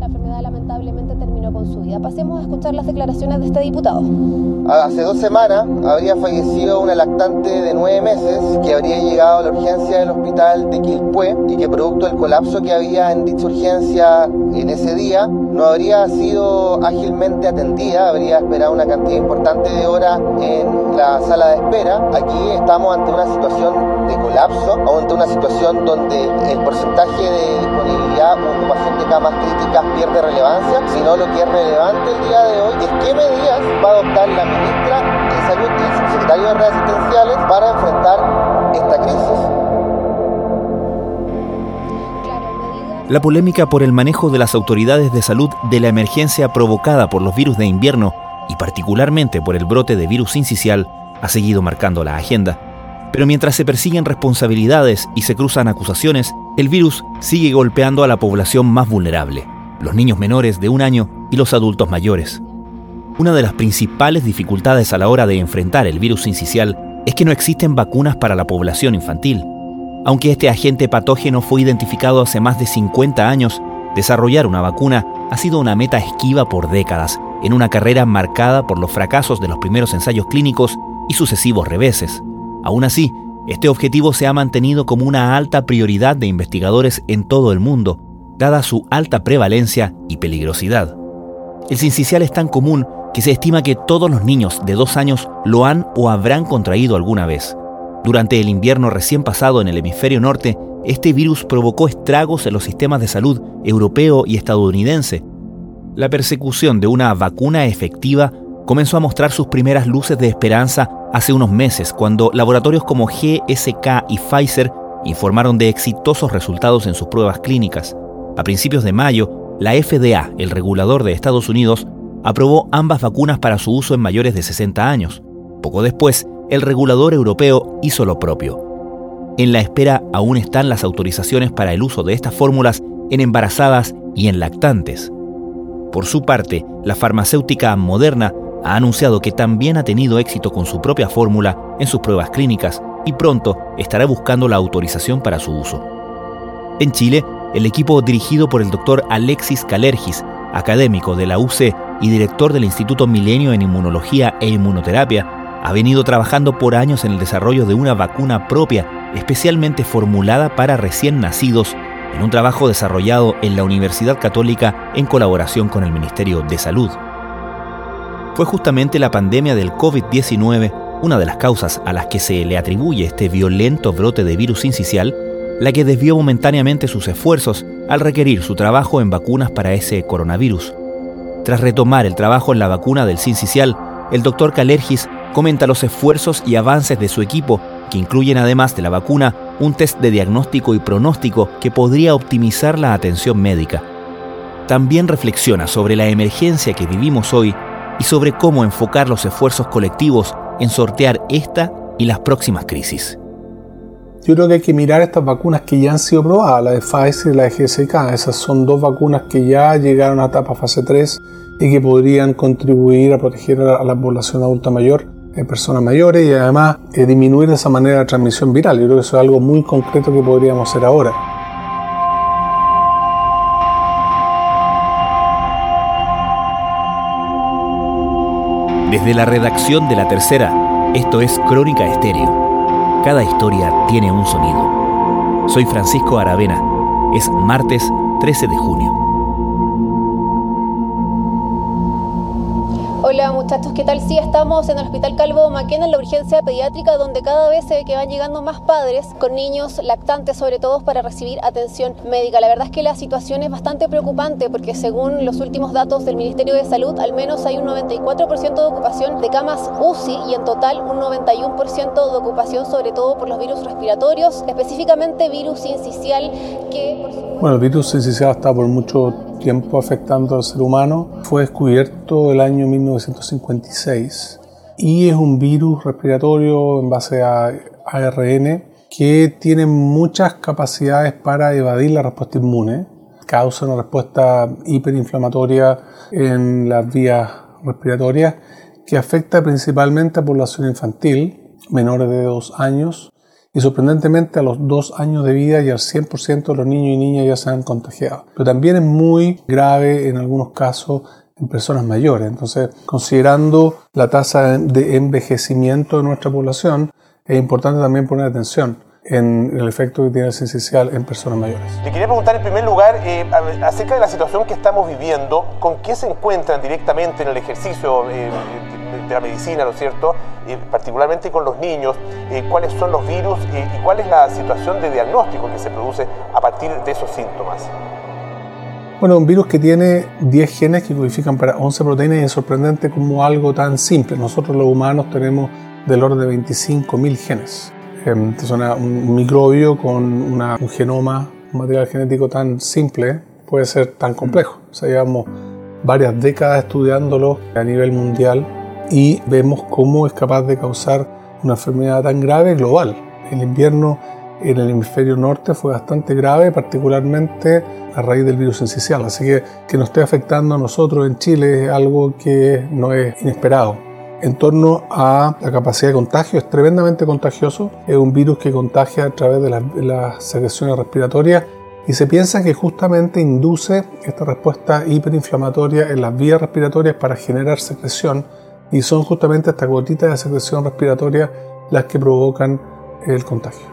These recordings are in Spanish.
La enfermedad lamentablemente terminó con su vida. Pasemos a escuchar las declaraciones de este diputado. Hace 2 semanas habría fallecido una lactante de 9 meses que habría llegado a la urgencia del hospital de Quilpué y que producto del colapso que había en dicha urgencia en ese día no habría sido ágilmente atendida, habría esperado una cantidad importante de horas en la sala de espera. Aquí estamos ante una situación de colapso, ante una situación donde el porcentaje de disponibilidad o ocupación de camas críticas pierde relevancia, sino lo que es relevante el día de hoy es qué medidas va a adoptar la ministra de Salud y el subsecretario de Redes Asistenciales para enfrentar esta crisis. La polémica por el manejo de las autoridades de salud de la emergencia provocada por los virus de invierno y particularmente por el brote de virus sincicial ha seguido marcando la agenda. Pero mientras se persiguen responsabilidades y se cruzan acusaciones, el virus sigue golpeando a la población más vulnerable, los niños menores de 1 año y los adultos mayores. Una de las principales dificultades a la hora de enfrentar el virus sincicial es que no existen vacunas para la población infantil. Aunque este agente patógeno fue identificado hace más de 50 años, desarrollar una vacuna ha sido una meta esquiva por décadas, en una carrera marcada por los fracasos de los primeros ensayos clínicos y sucesivos reveses. Aún así, este objetivo se ha mantenido como una alta prioridad de investigadores en todo el mundo, dada su alta prevalencia y peligrosidad. El sincicial es tan común que se estima que todos los niños de 2 años lo han o habrán contraído alguna vez. Durante el invierno recién pasado en el hemisferio norte, este virus provocó estragos en los sistemas de salud europeo y estadounidense. La persecución de una vacuna efectiva comenzó a mostrar sus primeras luces de esperanza hace unos meses, cuando laboratorios como GSK y Pfizer informaron de exitosos resultados en sus pruebas clínicas. A principios de mayo, la FDA, el regulador de Estados Unidos, aprobó ambas vacunas para su uso en mayores de 60 años. Poco después, el regulador europeo hizo lo propio. En la espera aún están las autorizaciones para el uso de estas fórmulas en embarazadas y en lactantes. Por su parte, la farmacéutica Moderna ha anunciado que también ha tenido éxito con su propia fórmula en sus pruebas clínicas y pronto estará buscando la autorización para su uso. En Chile, el equipo dirigido por el doctor Alexis Kalergis, académico de la UCE y director del Instituto Milenio en Inmunología e Inmunoterapia, ha venido trabajando por años en el desarrollo de una vacuna propia, especialmente formulada para recién nacidos, en un trabajo desarrollado en la Universidad Católica en colaboración con el Ministerio de Salud. Fue justamente la pandemia del COVID-19, una de las causas a las que se le atribuye este violento brote de virus sincicial, la que desvió momentáneamente sus esfuerzos al requerir su trabajo en vacunas para ese coronavirus. Tras retomar el trabajo en la vacuna del sincicial, el doctor Kalergis comenta los esfuerzos y avances de su equipo, que incluyen además de la vacuna, un test de diagnóstico y pronóstico que podría optimizar la atención médica. También reflexiona sobre la emergencia que vivimos hoy y sobre cómo enfocar los esfuerzos colectivos en sortear esta y las próximas crisis. Yo creo que hay que mirar estas vacunas que ya han sido probadas, la de Pfizer y la de GSK. Esas son 2 vacunas que ya llegaron a etapa fase 3 y que podrían contribuir a proteger a la población adulta mayor, personas mayores y además disminuir de esa manera la transmisión viral. Yo creo que eso es algo muy concreto que podríamos hacer ahora. Desde la redacción de La Tercera, esto es Crónica Estéreo. Cada historia tiene un sonido. Soy Francisco Aravena. Es martes 13 de junio. Hola muchachos, ¿qué tal? Sí, estamos en el Hospital Calvo Mackenna, en la urgencia pediátrica, donde cada vez se ve que van llegando más padres con niños lactantes, sobre todo para recibir atención médica. La verdad es que la situación es bastante preocupante porque según los últimos datos del Ministerio de Salud, al menos hay un 94% de ocupación de camas UCI y en total un 91% de ocupación, sobre todo por los virus respiratorios, específicamente virus sincicial que... Bueno, el virus sincicial está por mucho tiempo afectando al ser humano. Fue descubierto el año 1956 y es un virus respiratorio en base a ARN que tiene muchas capacidades para evadir la respuesta inmune. Causa una respuesta hiperinflamatoria en las vías respiratorias que afecta principalmente a población infantil, menores de 2 años, y sorprendentemente a los 2 años de vida ya el 100% de los niños y niñas ya se han contagiado. Pero también es muy grave en algunos casos en personas mayores. Entonces, considerando la tasa de envejecimiento de nuestra población, es importante también poner atención en el efecto que tiene el sincicial en personas mayores. Le quería preguntar en primer lugar acerca de la situación que estamos viviendo, con qué se encuentran directamente en el ejercicio de la medicina, ¿no es cierto? Particularmente con los niños, cuáles son los virus y cuál es la situación de diagnóstico que se produce a partir de esos síntomas. Bueno, un virus que tiene 10 genes que codifican para 11 proteínas y es sorprendente como algo tan simple. Nosotros los humanos tenemos del orden de 25.000 genes. Es un microbio con un genoma, un material genético tan simple, puede ser tan complejo. O sea, llevamos varias décadas estudiándolo a nivel mundial y vemos cómo es capaz de causar una enfermedad tan grave global. El invierno en el hemisferio norte fue bastante grave, particularmente a raíz del virus sincicial. Así que nos esté afectando a nosotros en Chile es algo que no es inesperado. En torno a la capacidad de contagio, es tremendamente contagioso. Es un virus que contagia a través de las secreciones respiratorias y se piensa que justamente induce esta respuesta hiperinflamatoria en las vías respiratorias para generar secreción, y son justamente estas gotitas de secreción respiratoria las que provocan el contagio.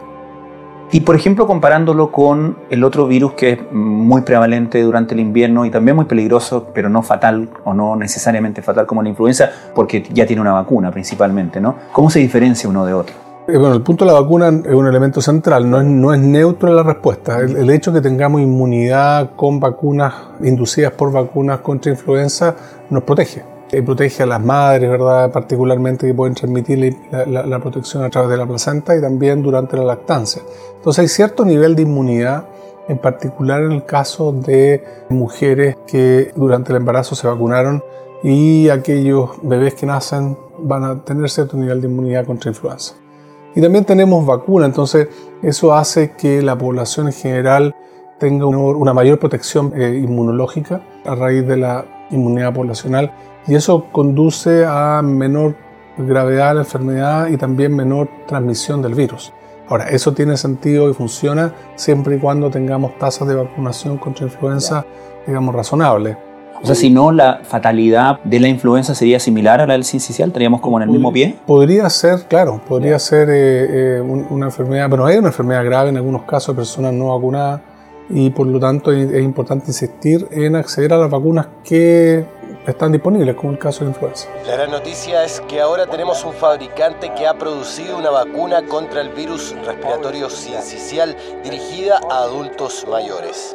Y por ejemplo, comparándolo con el otro virus que es muy prevalente durante el invierno y también muy peligroso, pero no fatal o no necesariamente fatal como la influenza, porque ya tiene una vacuna principalmente, ¿no? ¿Cómo se diferencia uno de otro? Bueno, el punto de la vacuna es un elemento central, no es neutra la respuesta. El hecho de que tengamos inmunidad con vacunas, inducidas por vacunas contra influenza, nos protege. Protege a las madres, ¿verdad? Particularmente que pueden transmitir la protección a través de la placenta y también durante la lactancia. Entonces hay cierto nivel de inmunidad, en particular en el caso de mujeres que durante el embarazo se vacunaron, y aquellos bebés que nacen van a tener cierto nivel de inmunidad contra influenza. Y también tenemos vacuna, entonces eso hace que la población en general tenga una mayor protección inmunológica a raíz de la inmunidad poblacional, y eso conduce a menor gravedad de la enfermedad y también menor transmisión del virus. Ahora, eso tiene sentido y funciona siempre y cuando tengamos tasas de vacunación contra influenza, digamos, razonables. O sea, si no, la fatalidad de la influenza sería similar a la del sincicial, estaríamos como en el mismo pie. Podría ser, claro, podría ser una enfermedad, bueno, hay una enfermedad grave en algunos casos de personas no vacunadas, y por lo tanto es importante insistir en acceder a las vacunas que están disponibles, como el caso de influenza. La gran noticia es que ahora tenemos un fabricante que ha producido una vacuna contra el virus respiratorio sincicial dirigida a adultos mayores.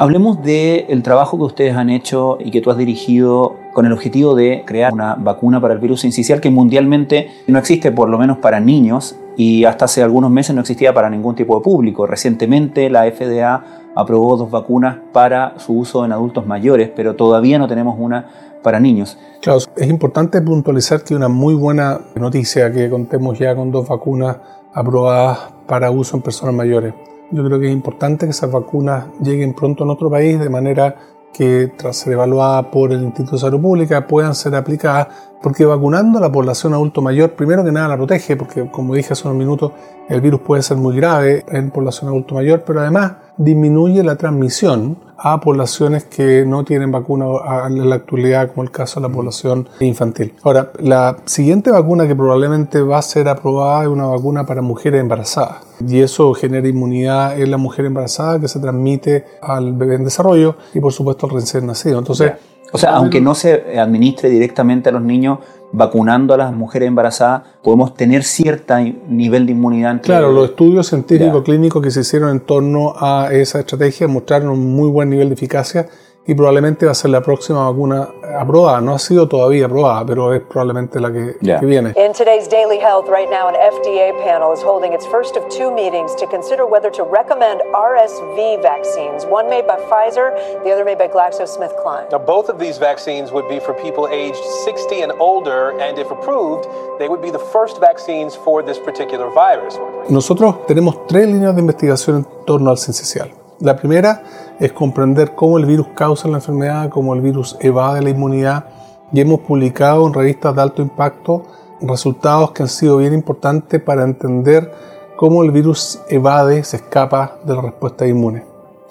Hablemos del trabajo que ustedes han hecho y que tú has dirigido con el objetivo de crear una vacuna para el virus sincicial que mundialmente no existe, por lo menos para niños, y hasta hace algunos meses no existía para ningún tipo de público. Recientemente la FDA aprobó 2 vacunas para su uso en adultos mayores, pero todavía no tenemos una para niños. Claro, es importante puntualizar que una muy buena noticia que contemos ya con 2 vacunas aprobadas para uso en personas mayores. Yo creo que es importante que esas vacunas lleguen pronto a nuestro país, de manera que tras ser evaluadas por el Instituto de Salud Pública puedan ser aplicadas, porque vacunando a la población adulto mayor, primero que nada la protege, porque como dije hace unos minutos, el virus puede ser muy grave en población adulto mayor, pero además disminuye la transmisión a poblaciones que no tienen vacuna en la actualidad, como el caso de la población infantil. Ahora, la siguiente vacuna que probablemente va a ser aprobada es una vacuna para mujeres embarazadas, y eso genera inmunidad en la mujer embarazada que se transmite al bebé en desarrollo y por supuesto al recién nacido. Entonces, o sea, aunque no se administre directamente a los niños, vacunando a las mujeres embarazadas podemos tener cierto nivel de inmunidad. Claro, los estudios científicos clínicos que se hicieron en torno a esa estrategia mostraron un muy buen nivel de eficacia, y probablemente va a ser la próxima vacuna aprobada. No ha sido todavía aprobada, pero es probablemente la que viene. In today's Daily Health, right now an FDA panel is holding its first of 2 meetings to consider whether to recommend RSV vaccines, one made by Pfizer, the other made by GlaxoSmithKline. Now, both of these vaccines would be for people aged 60 and older, and if approved, they would be the first vaccines for this particular virus. Nosotros tenemos 3 líneas de investigación en torno al sincicial. La primera es comprender cómo el virus causa la enfermedad, cómo el virus evade la inmunidad, y hemos publicado en revistas de alto impacto resultados que han sido bien importantes para entender cómo el virus evade, se escapa de la respuesta inmune.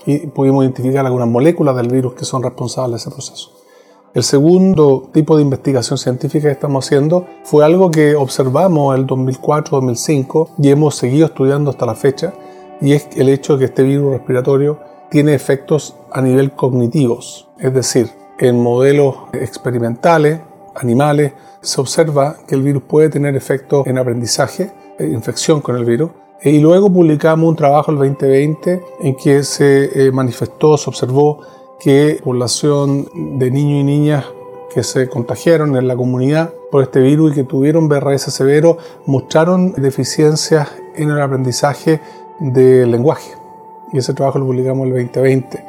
Y pudimos identificar algunas moléculas del virus que son responsables de ese proceso. El segundo tipo de investigación científica que estamos haciendo fue algo que observamos en el 2004-2005 y hemos seguido estudiando hasta la fecha, y es el hecho de que este virus respiratorio tiene efectos a nivel cognitivos, es decir, en modelos experimentales, animales, se observa que el virus puede tener efectos en aprendizaje, infección con el virus, y luego publicamos un trabajo el 2020 en que se manifestó, se observó que población de niños y niñas que se contagiaron en la comunidad por este virus y que tuvieron VRS severo mostraron deficiencias en el aprendizaje del lenguaje. Y ese trabajo lo publicamos el 2020.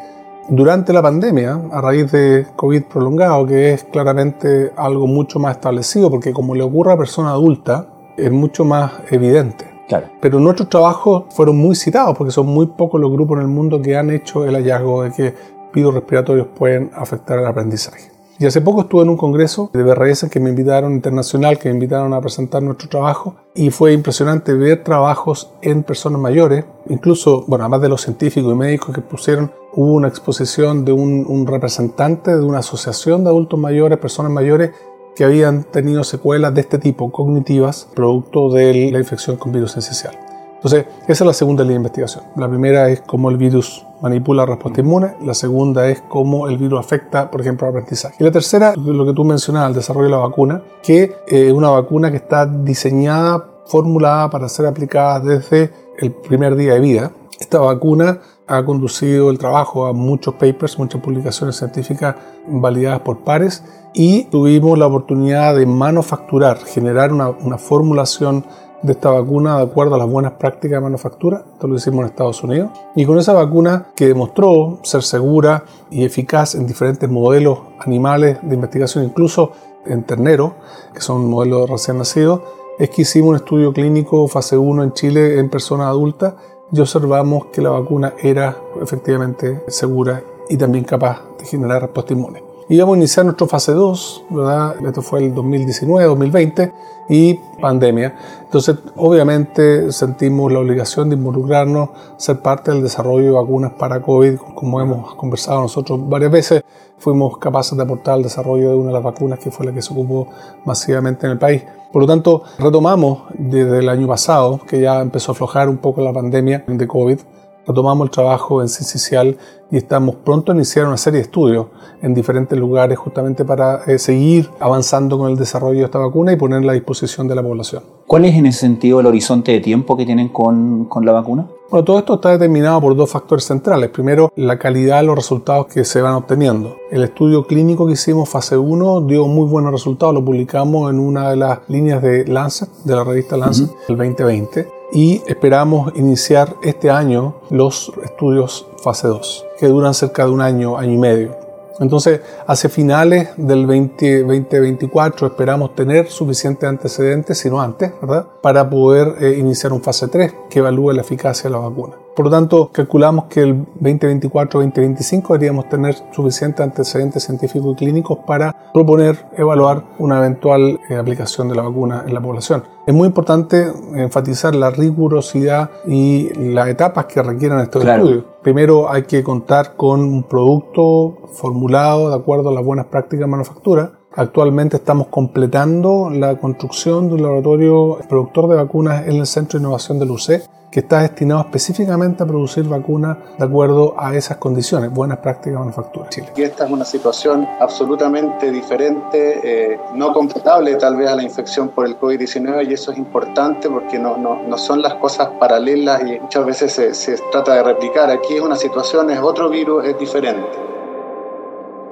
Durante la pandemia, a raíz de COVID prolongado, que es claramente algo mucho más establecido, porque como le ocurre a persona adulta, es mucho más evidente. Claro. Pero nuestros trabajos fueron muy citados, porque son muy pocos los grupos en el mundo que han hecho el hallazgo de que virus respiratorios pueden afectar el aprendizaje. Y hace poco estuve en un congreso de VRS que me invitaron, internacional, que me invitaron a presentar nuestro trabajo, y fue impresionante ver trabajos en personas mayores, incluso, bueno, además de los científicos y médicos que pusieron, hubo una exposición de un representante de una asociación de adultos mayores, personas mayores, que habían tenido secuelas de este tipo, cognitivas, producto de la infección con virus esencial. Entonces, esa es la segunda línea de investigación. La primera es cómo el virus manipula la respuesta inmune. La segunda es cómo el virus afecta, por ejemplo, el aprendizaje. Y la tercera, lo que tú mencionabas, el desarrollo de la vacuna, que es una vacuna que está diseñada, formulada para ser aplicada desde el primer día de vida. Esta vacuna ha conducido el trabajo a muchos papers, muchas publicaciones científicas validadas por pares, y tuvimos la oportunidad de manufacturar, generar una formulación de esta vacuna de acuerdo a las buenas prácticas de manufactura. Esto lo hicimos en Estados Unidos, y con esa vacuna que demostró ser segura y eficaz en diferentes modelos animales de investigación, incluso en terneros, que son modelos recién nacidos, es que hicimos un estudio clínico fase 1 en Chile en personas adultas y observamos que la vacuna era efectivamente segura y también capaz de generar respuesta inmune. Íbamos a iniciar nuestro fase 2, ¿verdad? Esto fue el 2019, 2020 y pandemia. Entonces, obviamente, sentimos la obligación de involucrarnos, ser parte del desarrollo de vacunas para COVID. Como hemos conversado nosotros varias veces, fuimos capaces de aportar al desarrollo de una de las vacunas que fue la que se ocupó masivamente en el país. Por lo tanto, retomamos desde el año pasado, que ya empezó a aflojar un poco la pandemia de COVID, retomamos el trabajo en CCCIAL y estamos pronto a iniciar una serie de estudios en diferentes lugares justamente para seguir avanzando con el desarrollo de esta vacuna y ponerla a disposición de la población. ¿Cuál es en ese sentido el horizonte de tiempo que tienen con la vacuna? Bueno, todo esto está determinado por dos factores centrales. Primero, la calidad de los resultados que se van obteniendo. El estudio clínico que hicimos fase 1 dio muy buenos resultados, lo publicamos en una de las líneas de Lancet, de la revista Lancet, el 2020. Y esperamos iniciar este año los estudios fase 2, que duran cerca de un año, año y medio. Entonces, hacia finales del 2024 esperamos tener suficientes antecedentes, si no antes, ¿verdad?, para poder iniciar un fase 3 que evalúe la eficacia de la vacuna. Por lo tanto, calculamos que el 2024-2025 deberíamos tener suficientes antecedentes científicos y clínicos para proponer, evaluar una eventual aplicación de la vacuna en la población. Es muy importante enfatizar la rigurosidad y las etapas que requieran estos estudios. Primero hay que contar con un producto formulado de acuerdo a las buenas prácticas de manufactura. Actualmente estamos completando la construcción de un laboratorio productor de vacunas en el Centro de Innovación del UCE, que está destinado específicamente a producir vacunas de acuerdo a esas condiciones, buenas prácticas de manufactura. Chile. Y esta es una situación absolutamente diferente, no comparable tal vez a la infección por el COVID-19, y eso es importante porque no son las cosas paralelas y muchas veces se trata de replicar. Aquí es una situación, es otro virus, es diferente.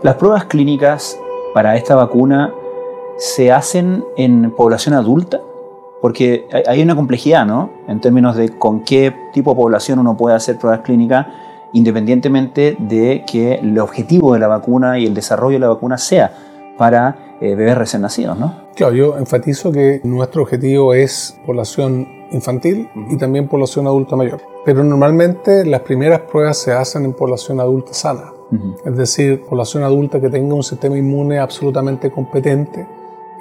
Las pruebas clínicas para esta vacuna se hacen en población adulta, porque hay una complejidad, ¿no?, en términos de con qué tipo de población uno puede hacer pruebas clínicas, independientemente de que el objetivo de la vacuna y el desarrollo de la vacuna sea para bebés recién nacidos, ¿no? Claro, yo enfatizo que nuestro objetivo es población infantil y también población adulta mayor. Pero normalmente las primeras pruebas se hacen en población adulta sana, es decir, población adulta que tenga un sistema inmune absolutamente competente,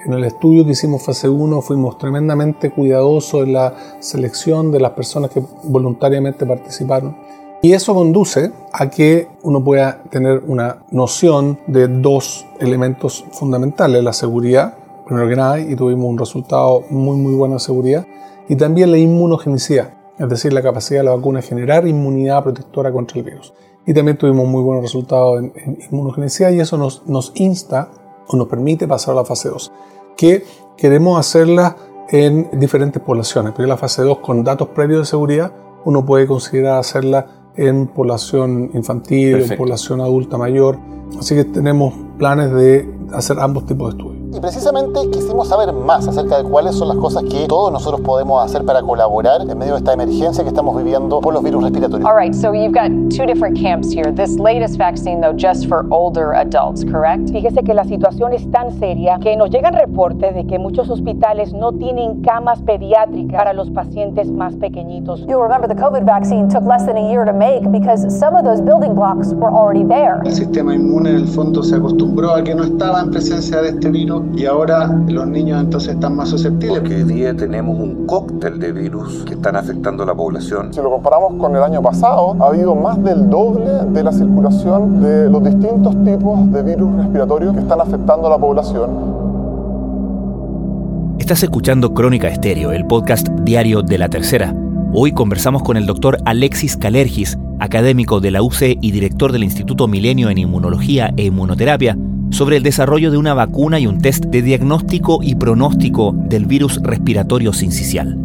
En el estudio que hicimos fase 1 fuimos tremendamente cuidadosos en la selección de las personas que voluntariamente participaron. Y eso conduce a que uno pueda tener una noción de dos elementos fundamentales. La seguridad, primero que nada, y tuvimos un resultado muy bueno de seguridad. Y también la inmunogenicidad, es decir, la capacidad de la vacuna de generar inmunidad protectora contra el virus. Y también tuvimos muy buenos resultados en inmunogenicidad y eso nos insta o nos permite pasar a la fase 2, que queremos hacerla en diferentes poblaciones. Pero la fase 2 con datos previos de seguridad, uno puede considerar hacerla en población infantil, perfecto, en población adulta mayor. Así que tenemos planes de hacer ambos tipos de estudios. Y precisamente quisimos saber más acerca de cuáles son las cosas que todos nosotros podemos hacer para colaborar en medio de esta emergencia que estamos viviendo por los virus respiratorios. All right, so you've got two different camps here. This latest vaccine, though, just for older adults, correct? Fíjese que la situación es tan seria que nos llegan reportes de que muchos hospitales no tienen camas pediátricas para los pacientes más pequeñitos. You'll remember the COVID vaccine took less than a year to make because some of those building blocks were already there. El sistema inmune en el fondo se acostumbró a que no estaba en presencia de este virus. Y ahora los niños entonces están más susceptibles. Porque hoy día tenemos un cóctel de virus que están afectando a la población. Si lo comparamos con el año pasado, ha habido más del doble de la circulación de los distintos tipos de virus respiratorios que están afectando a la población. Estás escuchando Crónica Estéreo, el podcast diario de La Tercera. Hoy conversamos con el doctor Alexis Kalergis, académico de la UCE y director del Instituto Milenio en Inmunología e Inmunoterapia, sobre el desarrollo de una vacuna y un test de diagnóstico y pronóstico del virus respiratorio sincicial.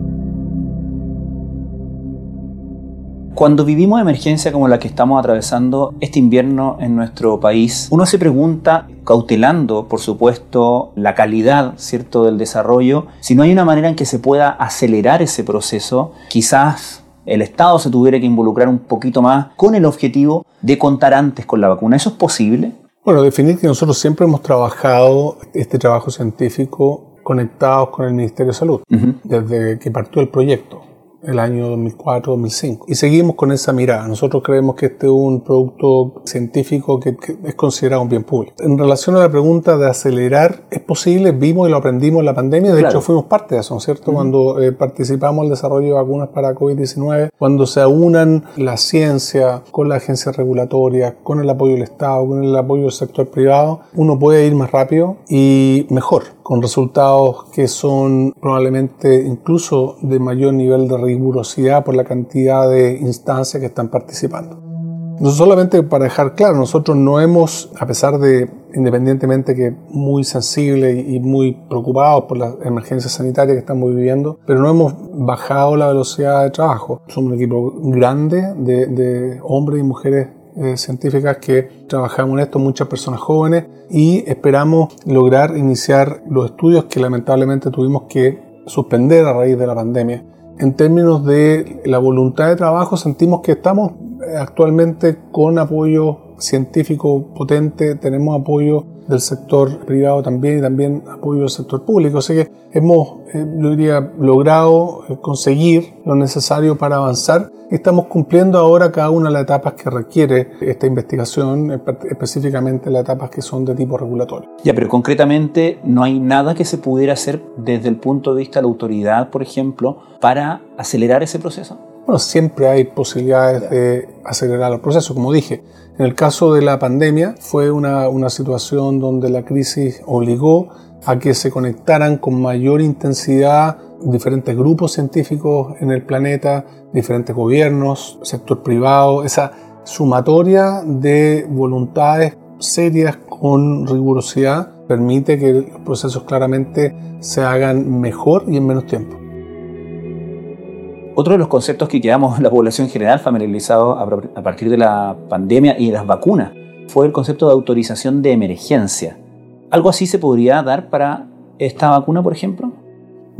Cuando vivimos emergencia como la que estamos atravesando este invierno en nuestro país, uno se pregunta, cautelando, por supuesto, la calidad, ¿cierto?, del desarrollo, si no hay una manera en que se pueda acelerar ese proceso, quizás el Estado se tuviera que involucrar un poquito más con el objetivo de contar antes con la vacuna. ¿Eso es posible? Bueno, definir que nosotros siempre hemos trabajado este trabajo científico conectados con el Ministerio de Salud, desde que partió el proyecto, el año 2004-2005. Y seguimos con esa mirada. Nosotros creemos que este es un producto científico que es considerado un bien público. En relación a la pregunta de acelerar, ¿es posible? Vimos y lo aprendimos en la pandemia. De hecho, fuimos parte de eso, ¿no es cierto? Cuando participamos en el desarrollo de vacunas para COVID-19, cuando se aunan la ciencia con las agencias regulatorias, con el apoyo del Estado, con el apoyo del sector privado, uno puede ir más rápido y mejor, con resultados que son probablemente incluso de mayor nivel de rigurosidad por la cantidad de instancias que están participando. No solamente para dejar claro, nosotros no hemos, a pesar de, independientemente que muy sensible y muy preocupados por la emergencia sanitaria que estamos viviendo, pero no hemos bajado la velocidad de trabajo. Somos un equipo grande de hombres y mujeres científicas que trabajamos en esto, muchas personas jóvenes, y esperamos lograr iniciar los estudios que lamentablemente tuvimos que suspender a raíz de la pandemia. En términos de la voluntad de trabajo, sentimos que estamos actualmente con apoyo científico potente, tenemos apoyo del sector privado también y también apoyo del sector público, así que hemos, yo diría, logrado conseguir lo necesario para avanzar. Estamos cumpliendo ahora cada una de las etapas que requiere esta investigación, específicamente las etapas que son de tipo regulatorio. Ya, pero concretamente no hay nada que se pudiera hacer desde el punto de vista de la autoridad, por ejemplo, para acelerar ese proceso. Bueno, siempre hay posibilidades de acelerar los procesos, como dije. En el caso de la pandemia fue una situación donde la crisis obligó a que se conectaran con mayor intensidad diferentes grupos científicos en el planeta, diferentes gobiernos, sector privado, esa sumatoria de voluntades serias con rigurosidad permite que los procesos claramente se hagan mejor y en menos tiempo. Otro de los conceptos que quedamos en la población en general familiarizado a partir de la pandemia y de las vacunas fue el concepto de autorización de emergencia. ¿Algo así se podría dar para esta vacuna, por ejemplo?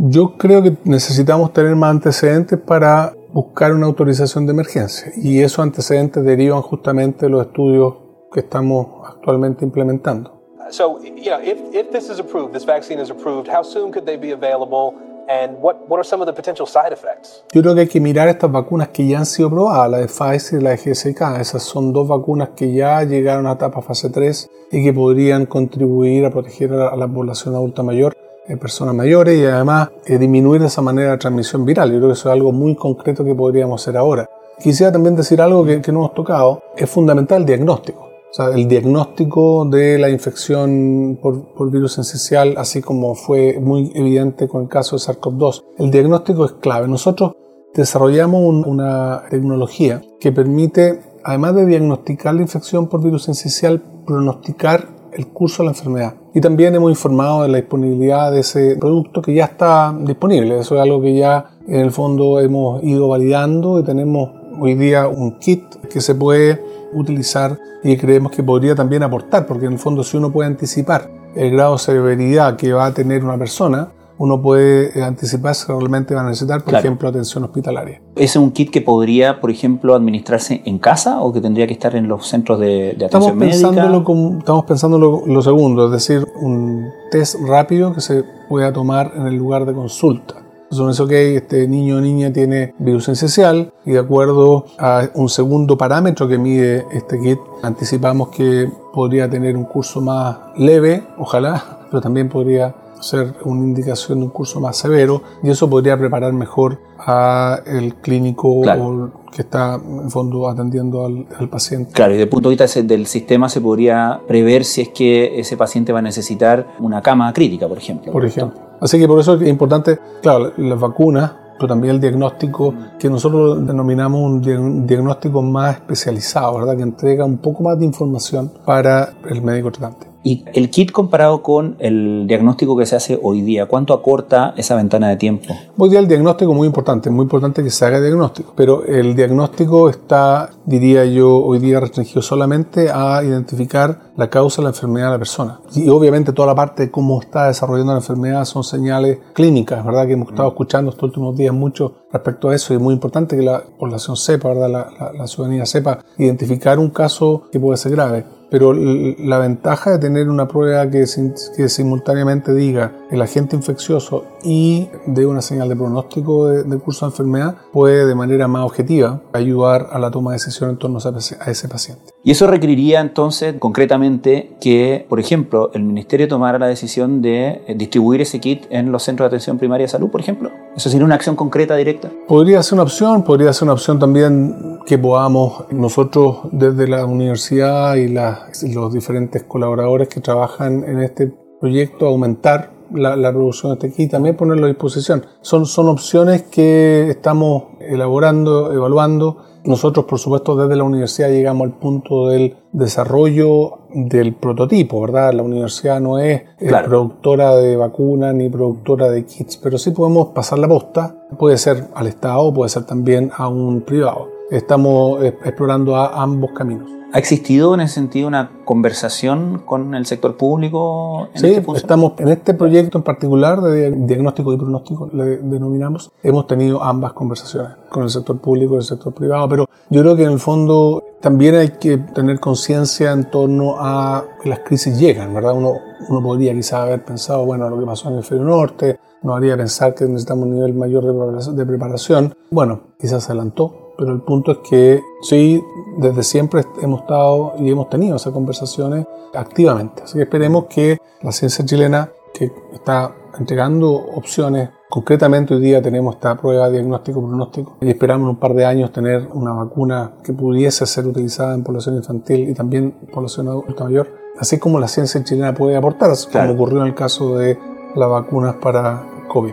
Yo creo que necesitamos tener más antecedentes para buscar una autorización de emergencia y esos antecedentes derivan justamente de los estudios que estamos actualmente implementando. So, if this is approved, this vaccine is approved, how soon could they be available and what are some of the potential side effects? Yo creo que hay que mirar estas vacunas que ya han sido probadas, la de Pfizer y la de GSK. Esas son dos vacunas que ya llegaron a etapa fase 3 y que podrían contribuir a proteger a la población adulta mayor. personas mayores y además disminuir de esa manera la transmisión viral. Yo creo que eso es algo muy concreto que podríamos hacer ahora. Quisiera también decir algo que no hemos tocado. Es fundamental el diagnóstico. O sea, el diagnóstico de la infección por virus esencial, así como fue muy evidente con el caso de SARS-CoV-2. El diagnóstico es clave. Nosotros desarrollamos una tecnología que permite, además de diagnosticar la infección por virus esencial, pronosticar el curso de la enfermedad. Y también hemos informado de la disponibilidad de ese producto que ya está disponible. Eso es algo que ya en el fondo hemos ido validando y tenemos hoy día un kit que se puede utilizar y creemos que podría también aportar, porque en el fondo si uno puede anticipar el grado de severidad que va a tener una persona, uno puede anticipar si realmente va a necesitar, por ejemplo, atención hospitalaria. ¿Es un kit que podría, por ejemplo, administrarse en casa o que tendría que estar en los centros de atención médica? Estamos pensando lo segundo, es decir, un test rápido que se pueda tomar en el lugar de consulta. Entonces, ok, este niño o niña tiene virus esencial y de acuerdo a un segundo parámetro que mide este kit, anticipamos que podría tener un curso más leve, ojalá, pero también podría ser una indicación de un curso más severo y eso podría preparar mejor al clínico o que está en fondo atendiendo al paciente. Claro, y desde el punto de vista del sistema se podría prever si es que ese paciente va a necesitar una cama crítica, por ejemplo. Por ejemplo. Así que por eso es importante, claro, las vacunas, pero también el diagnóstico, que nosotros denominamos un diagnóstico más especializado, ¿verdad? Que entrega un poco más de información para el médico tratante. Y el kit comparado con el diagnóstico que se hace hoy día, ¿cuánto acorta esa ventana de tiempo? Hoy día el diagnóstico es muy importante que se haga diagnóstico, pero el diagnóstico está, diría yo, hoy día restringido solamente a identificar la causa de la enfermedad de la persona. Y obviamente toda la parte de cómo está desarrollando la enfermedad son señales clínicas, ¿verdad? Que hemos estado escuchando estos últimos días mucho respecto a eso y es muy importante que la población sepa, ¿verdad? La ciudadanía sepa identificar un caso que puede ser grave. Pero la ventaja de tener una prueba que simultáneamente diga el agente infeccioso y dé una señal de pronóstico de curso de enfermedad puede de manera más objetiva ayudar a la toma de decisión en torno a ese paciente. Y eso requeriría entonces concretamente que, por ejemplo, el Ministerio tomara la decisión de distribuir ese kit en los centros de atención primaria de salud, por ejemplo. ¿Eso sería una acción concreta, directa? Podría ser una opción también que podamos nosotros desde la universidad y los diferentes colaboradores que trabajan en este proyecto aumentar la producción de este kit y también ponerlo a disposición. Son opciones que estamos elaborando, evaluando. Nosotros, por supuesto, desde la universidad llegamos al punto del desarrollo del prototipo, ¿verdad? La universidad no es productora de vacunas ni productora de kits, pero sí podemos pasar la posta. Puede ser al Estado, puede ser también a un privado. Estamos explorando a ambos caminos. ¿Ha existido en ese sentido una conversación con el sector público? Sí, estamos en este proyecto en particular de diagnóstico y pronóstico, le denominamos. Hemos tenido ambas conversaciones con el sector público y el sector privado, pero yo creo que en el fondo también hay que tener conciencia en torno a que las crisis llegan, ¿verdad? Uno podría quizás haber pensado, bueno, lo que pasó en el hemisferio norte, nos haría pensar que necesitamos un nivel mayor de preparación. Bueno, quizás se adelantó. Pero el punto es que sí, desde siempre hemos estado y hemos tenido esas conversaciones activamente. Así que esperemos que la ciencia chilena, que está entregando opciones, concretamente hoy día tenemos esta prueba diagnóstico-pronóstico y esperamos en un par de años tener una vacuna que pudiese ser utilizada en población infantil y también población adulta mayor, así como la ciencia chilena puede aportar, como ocurrió en el caso de las vacunas para COVID.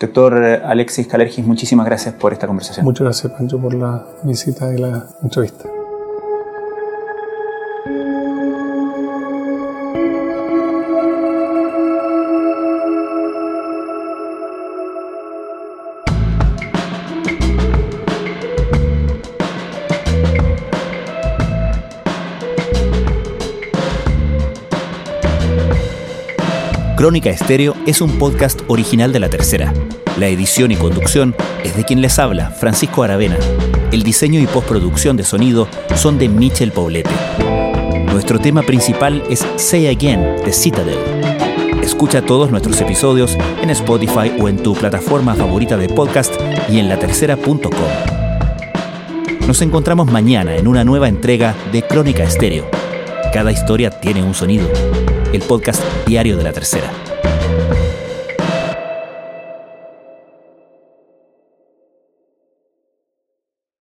Doctor Alexis Kalergis, muchísimas gracias por esta conversación. Muchas gracias, Pancho, por la visita y la entrevista. Crónica Estéreo es un podcast original de La Tercera. La edición y conducción es de quien les habla, Francisco Aravena. El diseño y postproducción de sonido son de Michel Poblete. Nuestro tema principal es Say Again, de Citadel. Escucha todos nuestros episodios en Spotify o en tu plataforma favorita de podcast y en latercera.com. Nos encontramos mañana en una nueva entrega de Crónica Estéreo. Cada historia tiene un sonido. El podcast diario de La Tercera.